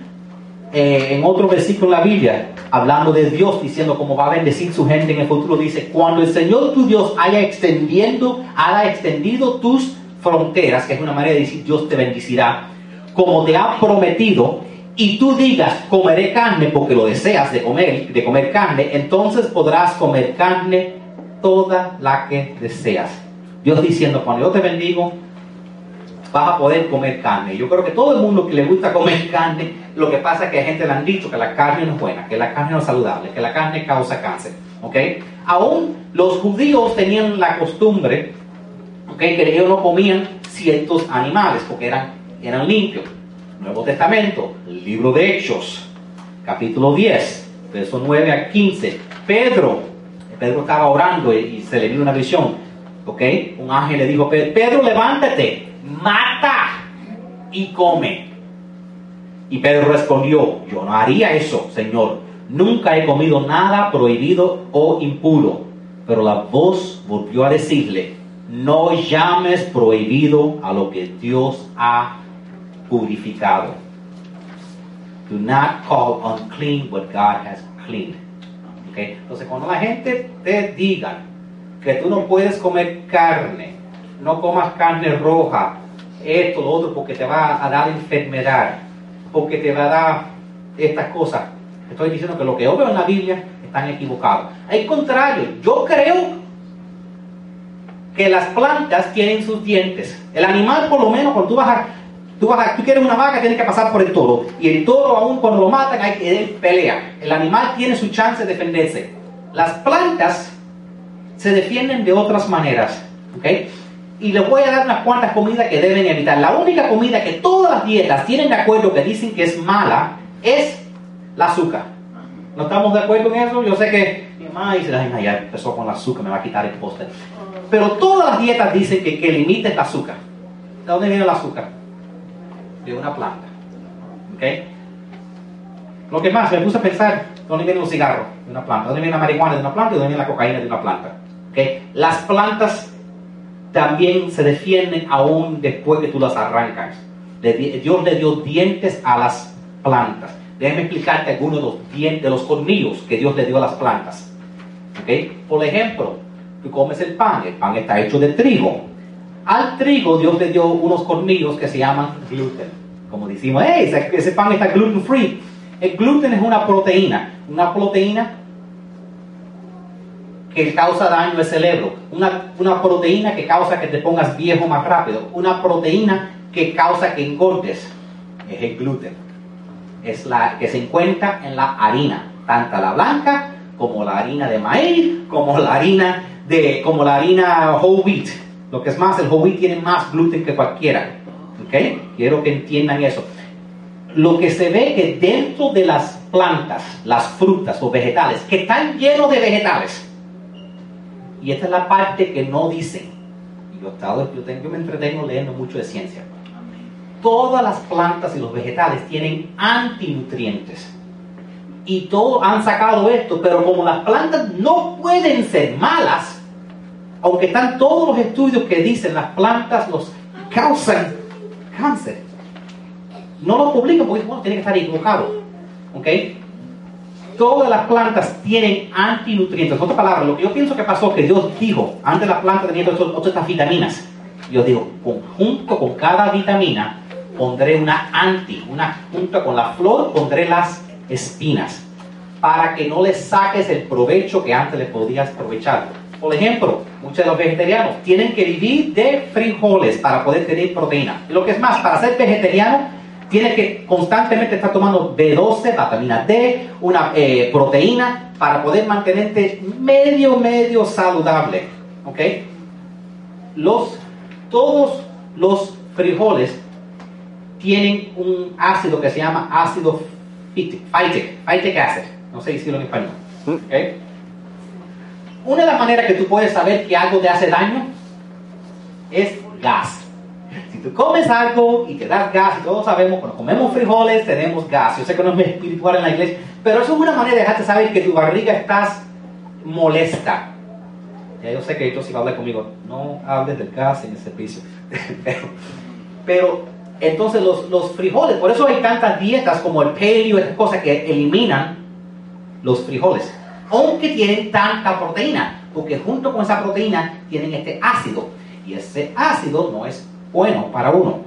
en otro versículo en la Biblia, hablando de Dios diciendo cómo va a bendecir su gente en el futuro, dice, cuando el Señor tu Dios haya extendido tus fronteras, que es una manera de decir Dios te bendecirá como te ha prometido, y tú digas, comeré carne porque lo deseas de comer carne, entonces podrás comer carne toda la que deseas. Dios diciendo, cuando yo te bendigo vas a poder comer carne. Yo creo que todo el mundo que le gusta comer carne, lo que pasa es que a gente le han dicho que la carne no es buena, que la carne no es saludable, que la carne causa cáncer, ¿ok? Aún los judíos tenían la costumbre, ¿ok?, que ellos no comían ciertos animales porque eran limpios. Nuevo Testamento, el libro de Hechos, capítulo 10, versos 9 a 15. Pedro estaba orando y se le vino una visión, ¿ok? Un ángel le dijo a Pedro, levántate, mata y come. Y Pedro respondió, yo no haría eso, Señor. Nunca he comido nada prohibido o impuro. Pero la voz volvió a decirle, no llames prohibido a lo que Dios ha purificado. Do not call unclean what God has cleaned. Entonces, cuando la gente te diga que tú no puedes comer carne, no comas carne roja, esto, lo otro, porque te va a dar enfermedad, porque te va a dar estas cosas, estoy diciendo que lo que yo veo en la Biblia están equivocados. Al contrario, yo creo que las plantas tienen sus dientes. El animal, por lo menos, cuando tú quieres una vaca, tienes que pasar por el toro. Y el toro, aún cuando lo matan, hay que pelear. El animal tiene su chance de defenderse. Las plantas se defienden de otras maneras, ¿ok? Y les voy a dar unas cuantas comidas que deben evitar. La única comida que todas las dietas tienen de acuerdo que dicen que es mala es el azúcar. ¿No estamos de acuerdo en eso? Yo sé que mi mamá dice, ay, ya empezó con el azúcar, me va a quitar el póster. Pero todas las dietas dicen que limiten el azúcar. ¿De dónde viene el azúcar? De una planta, ¿ok? Lo que más me puse a pensar, ¿dónde viene un cigarro? De una planta. ¿Dónde viene la marihuana? De una planta. ¿Dónde viene la cocaína? De una planta, ¿ok? Las plantas también se defienden aún después que tú las arrancas. Dios le dio dientes a las plantas. Déjame explicarte algunos de los dientes, de los colmillos que Dios le dio a las plantas, ¿ok? Por ejemplo, tú comes el pan está hecho de trigo. Al trigo Dios le dio unos colmillos que se llaman gluten. Como decimos, hey, ese pan está gluten free. El gluten es una proteína que causa daño al cerebro, una proteína que causa que te pongas viejo más rápido, una proteína que causa que engordes. Es el gluten. Es la que se encuentra en la harina, tanto la blanca como la harina de maíz, como la harina whole wheat. Lo que es más, el whole wheat tiene más gluten que cualquiera, ¿ok? Quiero que entiendan eso. Lo que se ve que dentro de las plantas, las frutas o vegetales, que están llenos de vegetales. Y esta es la parte que no dicen. Yo me entretengo leyendo mucho de ciencia. Todas las plantas y los vegetales tienen antinutrientes. Y todos han sacado esto, pero como las plantas no pueden ser malas, aunque están todos los estudios que dicen las plantas los causan cáncer, no lo publican porque bueno, tiene que estar equivocado, ¿ok? Todas las plantas tienen antinutrientes. En otras palabras, lo que yo pienso que pasó es que Dios dijo, antes las plantas tenían todas estas vitaminas, yo digo, junto con cada vitamina pondré una junto con la flor pondré las espinas, para que no le saques el provecho que antes le podías aprovechar. Por ejemplo, muchos de los vegetarianos tienen que vivir de frijoles para poder tener proteína. Y lo que es más, para ser vegetariano tienes que constantemente estar tomando B12, vitamina D, una proteína, para poder mantenerte medio saludable. ¿Ok? Todos los frijoles tienen un ácido que se llama ácido phytic acid. No sé decirlo en español. ¿Ok? Una de las maneras que tú puedes saber que algo te hace daño es gas. Si tú comes algo y te das gas, y todos sabemos, cuando comemos frijoles tenemos gas. Yo sé que no es espiritual en la iglesia, pero eso es una manera de dejarte saber que tu barriga está molesta. Ya yo sé que esto sí va a hablar conmigo. No hables del gas en el servicio. pero entonces los frijoles, por eso hay tantas dietas como el paleo, esas cosas que eliminan los frijoles, aunque tienen tanta proteína, porque junto con esa proteína tienen este ácido, y ese ácido no es bueno para uno.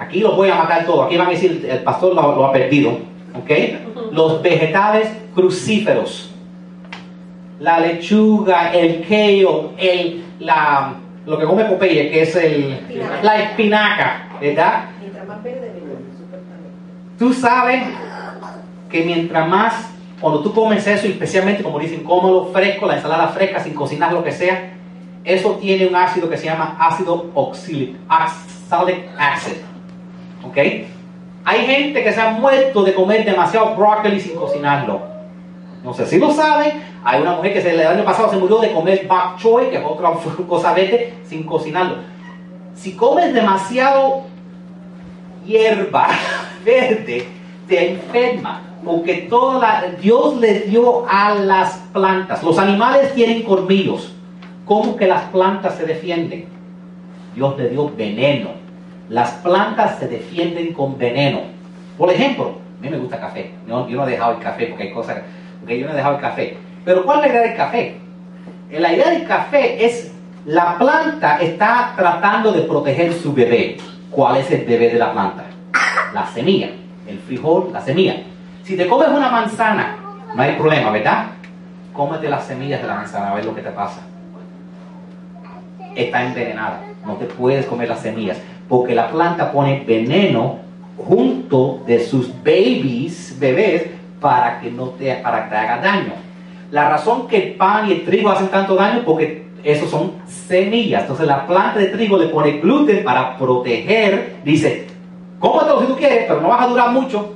Aquí los voy a matar todos. Aquí van a decir, el pastor lo ha perdido. ¿Ok? Los vegetales crucíferos. La lechuga, el kale, lo que come Popeye, que es la espinaca. ¿Verdad? Mientras más verde, tú sabes que mientras más, cuando tú comes eso, y especialmente como dicen, cómelo fresco, la ensalada fresca, sin cocinar, lo que sea, eso tiene un ácido que se llama ácido oxalic acid. ¿Ok? Hay gente que se ha muerto de comer demasiado brócoli sin cocinarlo. No sé si lo saben. Hay una mujer que el año pasado se murió de comer bok choy, que es otra cosa verde, sin cocinarlo. Si comes demasiado hierba verde, te enferma. Porque Dios le dio a las plantas. Los animales tienen colmillos. ¿Cómo que las plantas se defienden? Dios le dio veneno. Las plantas se defienden con veneno. Por ejemplo, a mí me gusta el café. Yo no he dejado el café porque hay cosas... Porque yo no he dejado el café. Pero ¿cuál es la idea del café? La idea del café es... La planta está tratando de proteger su bebé. ¿Cuál es el bebé de la planta? La semilla. El frijol, la semilla. Si te comes una manzana, no hay problema, ¿verdad? Cómete las semillas de la manzana, a ver lo que te pasa. Está envenenada. No te puedes comer las semillas, porque la planta pone veneno junto de sus bebés, para que te haga daño. La razón que el pan y el trigo hacen tanto daño es porque esos son semillas. Entonces la planta de trigo le pone gluten para proteger. Dice, cómatelo si tú quieres, pero no vas a durar mucho.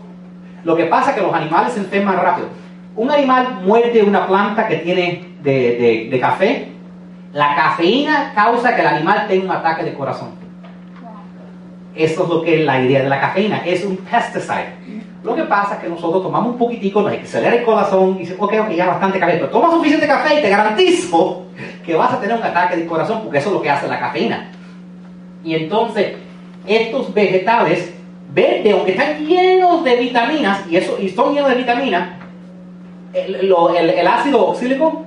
Lo que pasa es que los animales se enferman rápido. Un animal muerde una planta que tiene de café. La cafeína causa que el animal tenga un ataque de corazón. Eso es lo que es la idea de la cafeína. Es un pesticide. Lo que pasa es que nosotros tomamos un poquitico, nos acelera el corazón y dice, ok, ya bastante café. Pero toma suficiente café y te garantizo que vas a tener un ataque de corazón, porque eso es lo que hace la cafeína. Y entonces, estos vegetales verdes, aunque están llenos de vitaminas, y son llenos de vitaminas, el ácido oxílico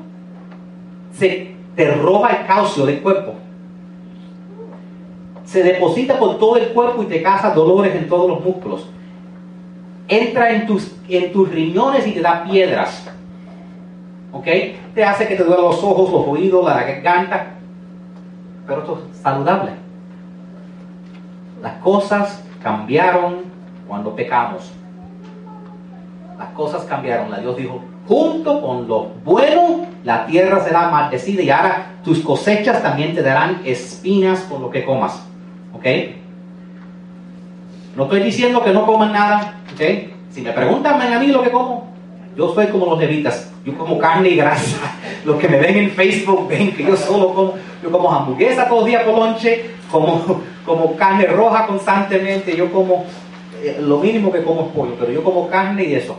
te roba el calcio del cuerpo. Se deposita por todo el cuerpo y te causa dolores en todos los músculos. Entra en tus riñones y te da piedras. ¿Ok? Te hace que te duelen los ojos, los oídos, la garganta. Pero esto es saludable. Las cosas cambiaron cuando pecamos. Las cosas cambiaron. Dios dijo, junto con lo bueno, la tierra será maldecida, y ahora tus cosechas también te darán espinas con lo que comas. ¿Ok? No estoy diciendo que no coman nada. ¿Ok? Si me preguntan a mí lo que como, yo soy como los levitas. Yo como carne y grasa. Los que me ven en Facebook ven que yo solo como. Yo como hamburguesa todos los días por lonche. Como carne roja constantemente. Yo como... lo mínimo que como es pollo, pero yo como carne y eso.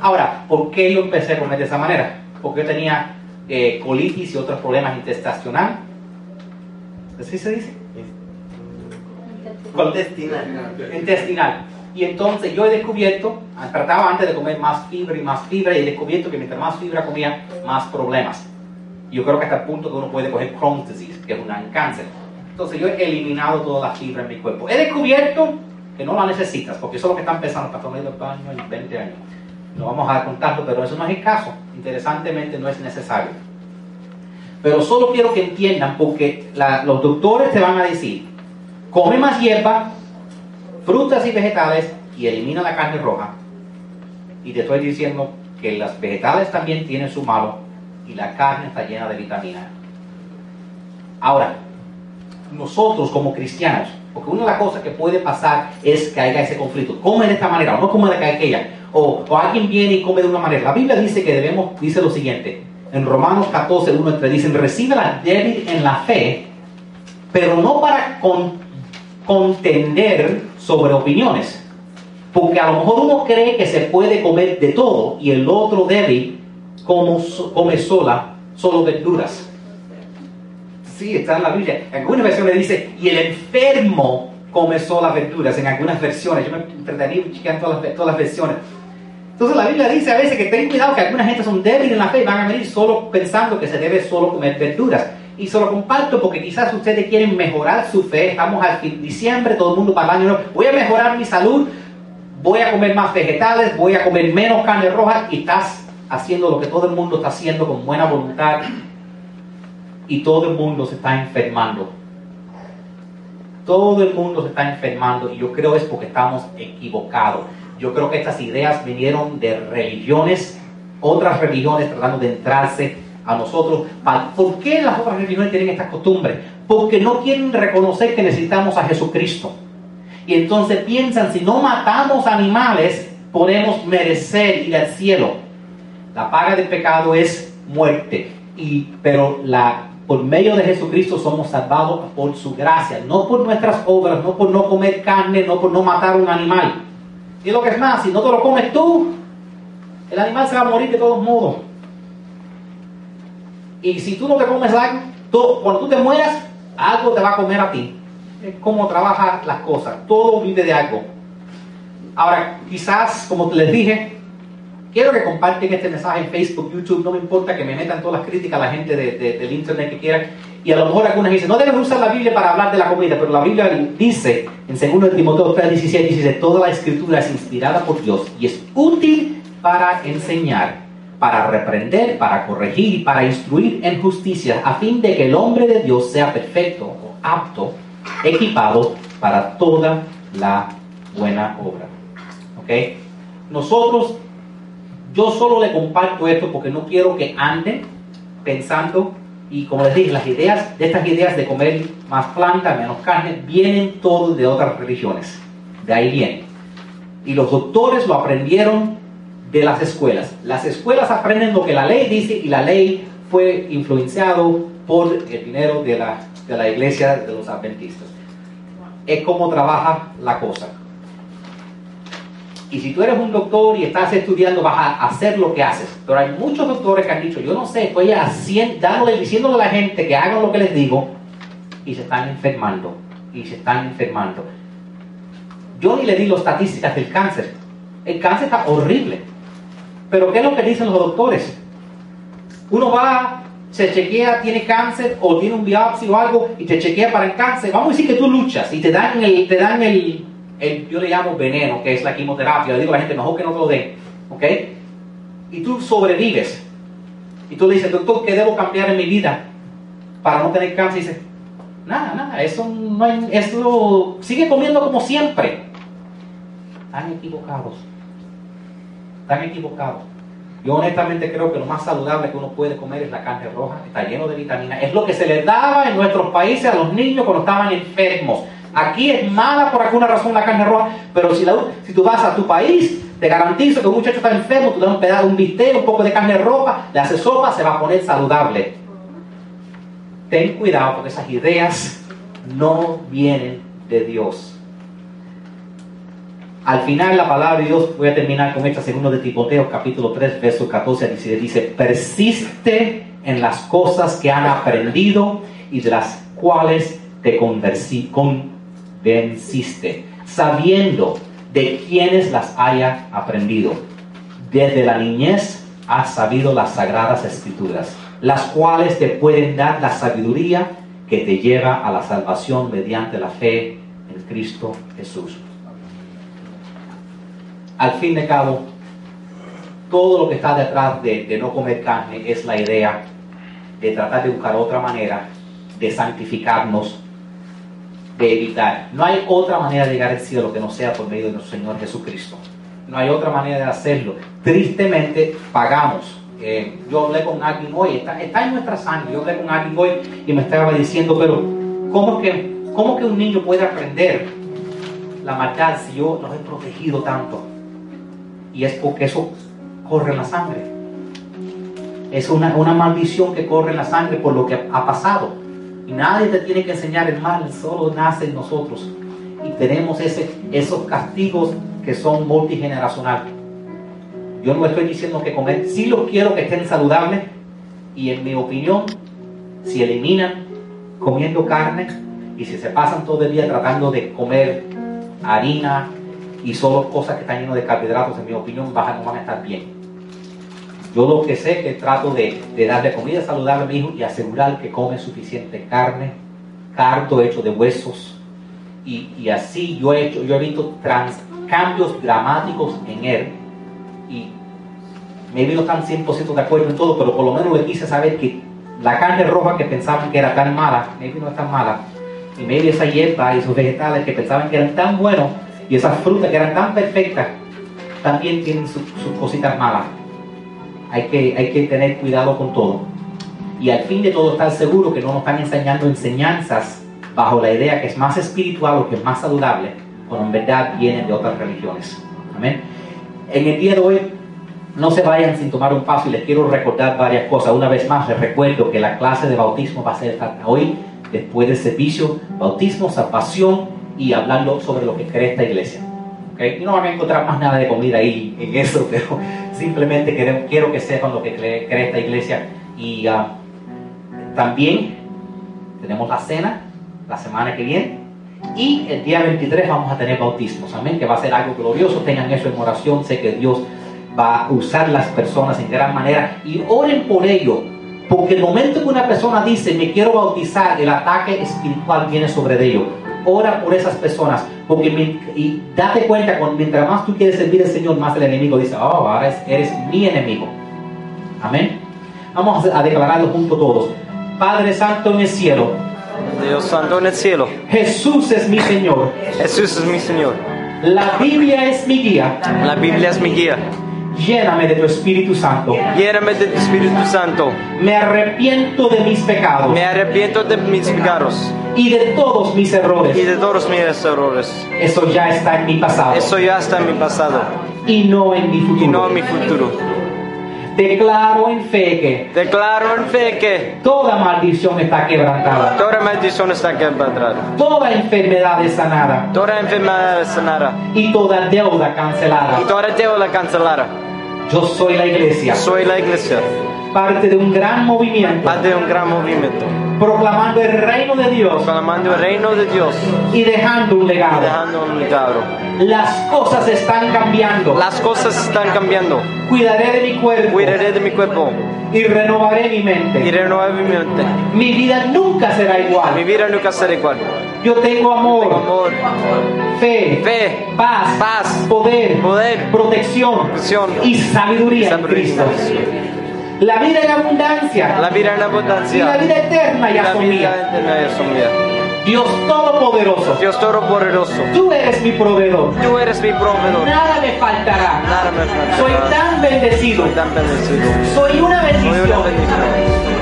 Ahora, ¿por qué yo empecé a comer de esa manera? Porque yo tenía colitis y otros problemas intestinales. ¿Así se dice? Intestinal. Y entonces yo he descubierto, trataba antes de comer más fibra y descubierto que mientras más fibra comía, más problemas. Yo creo que hasta el punto que uno puede coger Crohn's disease, que es un cáncer. Entonces yo he eliminado todas las fibras en mi cuerpo. He descubierto que no la necesitas, porque eso es lo que están pensando para tomar 20 años. No vamos a dar contacto, pero eso no es el caso. Interesantemente no es necesario. Pero solo quiero que entiendan, porque los doctores te van a decir, come más hierba, frutas y vegetales y elimina la carne roja. Y te estoy diciendo que las vegetales también tienen su malo y la carne está llena de vitaminas. Ahora, nosotros como cristianos, porque una de las cosas que puede pasar es que haya ese conflicto. Come de esta manera o no come de aquella. O alguien viene y come de una manera. La Biblia dice que debemos, dice lo siguiente. En Romanos 14, 1 y 3 dicen, recibe la débil en la fe, pero no para contender sobre opiniones. Porque a lo mejor uno cree que se puede comer de todo y el otro débil come solo verduras. Sí, está en la Biblia. En algunas versiones dice, y el enfermo come solas verduras. En algunas versiones, yo me entretenía chequeando todas las versiones. Entonces la Biblia dice a veces que ten cuidado, que algunas gentes son débiles en la fe y van a venir solo pensando que se debe solo comer verduras. Y se lo comparto porque quizás ustedes quieren mejorar su fe. Estamos al fin de diciembre, todo el mundo para el año nuevo. Voy a mejorar mi salud, voy a comer más vegetales, voy a comer menos carne roja, y estás haciendo lo que todo el mundo está haciendo con buena voluntad. Y todo el mundo se está enfermando. Todo el mundo se está enfermando. Y yo creo es porque estamos equivocados. Yo creo que estas ideas vinieron de religiones, otras religiones tratando de entrarse a nosotros. ¿Por qué las otras religiones tienen estas costumbres? Porque no quieren reconocer que necesitamos a Jesucristo. Y entonces piensan, si no matamos animales, podemos merecer ir al cielo. La paga del pecado es muerte. Por medio de Jesucristo somos salvados por su gracia, no por nuestras obras, no por no comer carne, no por no matar un animal. Y lo que es más, si no te lo comes tú, el animal se va a morir de todos modos. Y si tú no te comes algo, cuando tú te mueras, algo te va a comer a ti. Es como trabajan las cosas, todo vive de algo. Ahora, quizás, como les dije, quiero que comparten este mensaje en Facebook, YouTube, no me importa, que me metan todas las críticas a la gente del internet que quieran. Y a lo mejor algunas dicen, no debes usar la Biblia para hablar de la comida, pero la Biblia dice en 2 Timoteo 3, 17, dice, toda la escritura es inspirada por Dios y es útil para enseñar, para reprender, para corregir y para instruir en justicia, a fin de que el hombre de Dios sea perfecto o apto, equipado para toda la buena obra. ¿Ok? Yo solo le comparto esto porque no quiero que anden pensando, y como les dije, estas ideas de comer más planta, menos carne, vienen todos de otras religiones. De ahí vienen. Y los doctores lo aprendieron de las escuelas. Las escuelas aprenden lo que la ley dice, y la ley fue influenciado por el dinero de la iglesia de los adventistas. Es como trabaja la cosa. Y si tú eres un doctor y estás estudiando, vas a hacer lo que haces. Pero hay muchos doctores que han dicho, yo no sé, estoy diciéndole a la gente que hagan lo que les digo, y se están enfermando, y se están enfermando. Yo ni le di las estadísticas del cáncer. El cáncer está horrible. Pero ¿qué es lo que dicen los doctores? Uno va, se chequea, tiene cáncer, o tiene un biopsia o algo, y te chequea para el cáncer. Vamos a decir que tú luchas y yo le llamo veneno, que es la quimioterapia. Le digo a la gente, mejor que no te lo den, ¿ok? Y tú sobrevives. Y tú le dices, doctor, ¿qué debo cambiar en mi vida para no tener cáncer? Y dice, nada, eso sigue comiendo como siempre. Están equivocados. Yo honestamente creo que lo más saludable que uno puede comer es la carne roja, que está lleno de vitaminas. Es lo que se les daba en nuestros países a los niños cuando estaban enfermos. Aquí es mala por alguna razón la carne roja, pero si tú vas a tu país, te garantizo que un muchacho está enfermo, tú le das un pedazo, un bistec, un poco de carne roja, le haces sopa, se va a poner saludable. Ten cuidado, porque esas ideas no vienen de Dios. Al final, la palabra de Dios, voy a terminar con esta, 2 de Timoteo capítulo 3, versos 14 a 17, dice, persiste en las cosas que han aprendido y de las cuales te convenciste, sabiendo de quienes las haya aprendido. Desde la niñez has sabido las sagradas escrituras, las cuales te pueden dar la sabiduría que te lleva a la salvación mediante la fe en Cristo Jesús. Al fin de cabo, todo lo que está detrás de no comer carne es la idea de tratar de buscar otra manera de santificarnos, de evitar. No hay otra manera de llegar al cielo que no sea por medio de nuestro Señor Jesucristo. No hay otra manera de hacerlo. Tristemente pagamos. Yo hablé con alguien hoy, está en nuestra sangre. Yo hablé con alguien hoy y me estaba diciendo, pero ¿cómo que un niño puede aprender la maldad si yo los he protegido tanto? Y es porque eso corre en la sangre. Es una maldición que corre en la sangre por lo que ha pasado. Y nadie te tiene que enseñar el mal, solo nace en nosotros. Y tenemos esos castigos que son multigeneracionales. Yo no estoy diciendo que comer, sí los quiero que estén saludables, y en mi opinión, si eliminan comiendo carne y si se pasan todo el día tratando de comer harina y solo cosas que están llenas de carbohidratos, en mi opinión no van a estar bien. Yo lo que sé es que trato de darle comida saludable a mi hijo y asegurar que come suficiente carne, cardo hecho de huesos, y así yo he visto cambios dramáticos en él. Y maybe no están 100% de acuerdo en todo, pero por lo menos le quise saber que la carne roja que pensaban que era tan mala, maybe no es tan mala, y maybe esa hierba y esos vegetales que pensaban que eran tan buenos y esas frutas que eran tan perfectas también tienen sus cositas malas. Hay que tener cuidado con todo, y al fin de todo estar seguro que no nos están enseñando enseñanzas bajo la idea que es más espiritual o que es más saludable, cuando en verdad vienen de otras religiones. Amén. En el día de hoy no se vayan sin tomar un paso, y les quiero recordar varias cosas. Una vez más les recuerdo que la clase de bautismo va a ser hasta hoy, después del servicio, bautismo, salvación y hablando sobre lo que cree esta iglesia. ¿Okay? Y no van a encontrar más nada de comida ahí en eso, pero simplemente quiero que sepan lo que cree esta iglesia. Y también tenemos la cena la semana que viene. Y el día 23 vamos a tener bautismos, amén, que va a ser algo glorioso. Tengan eso en oración, sé que Dios va a usar las personas en gran manera, y oren por ello, porque el momento que una persona dice me quiero bautizar, el ataque espiritual viene sobre ellos. Ora por esas personas, porque y date cuenta, mientras más tú quieres servir al Señor, más el enemigo dice, oh, ahora eres mi enemigo. Amén. Vamos a declararlo junto todos. Padre Santo en el cielo, Dios Santo en el cielo, Jesús es mi Señor. Jesús es mi Señor. La Biblia es mi guía. La Biblia es mi guía. Lléname de tu Espíritu Santo. Lléname de tu Espíritu Santo. Me arrepiento de mis pecados. Me arrepiento de mis pecados. Y de todos mis errores. Y de todos mis errores. Eso ya está en mi pasado. Eso ya está en mi pasado. Y no en mi futuro. Y no en mi futuro. Declaro en fe que toda maldición está quebrantada. Toda maldición está quebrantada. Toda enfermedad es sanada. Toda enfermedad es sanada. Y toda deuda cancelada. Y toda deuda cancelada. Yo soy la iglesia. Soy la iglesia. Parte de un gran movimiento. Parte de un gran movimiento. Proclamando el reino de Dios. Proclamando el reino de Dios. Y dejando un legado. Dejando un legado. Las cosas están cambiando. Las cosas están cambiando. Cuidaré de mi cuerpo. Cuidaré de mi cuerpo. Y renovaré mi mente. Y renovaré mi mente. Mi vida nunca será igual. Mi vida nunca será igual. Yo tengo amor. Tengo amor. Fe. Paz. Poder. Protección. Y sabiduría en Cristo. La vida en abundancia. La vida en abundancia. Y la vida eterna ya son mía. Dios Todopoderoso. Dios Todopoderoso. Tú eres mi proveedor. Tú eres mi proveedor. Nada me faltará. Nada me faltará. Soy tan bendecido. Soy tan bendecido. Soy una bendición. Soy una bendición.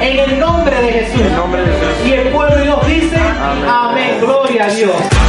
En el nombre de Jesús. En el nombre de Jesús. Y el pueblo de Dios dice, amén. Gloria a Dios.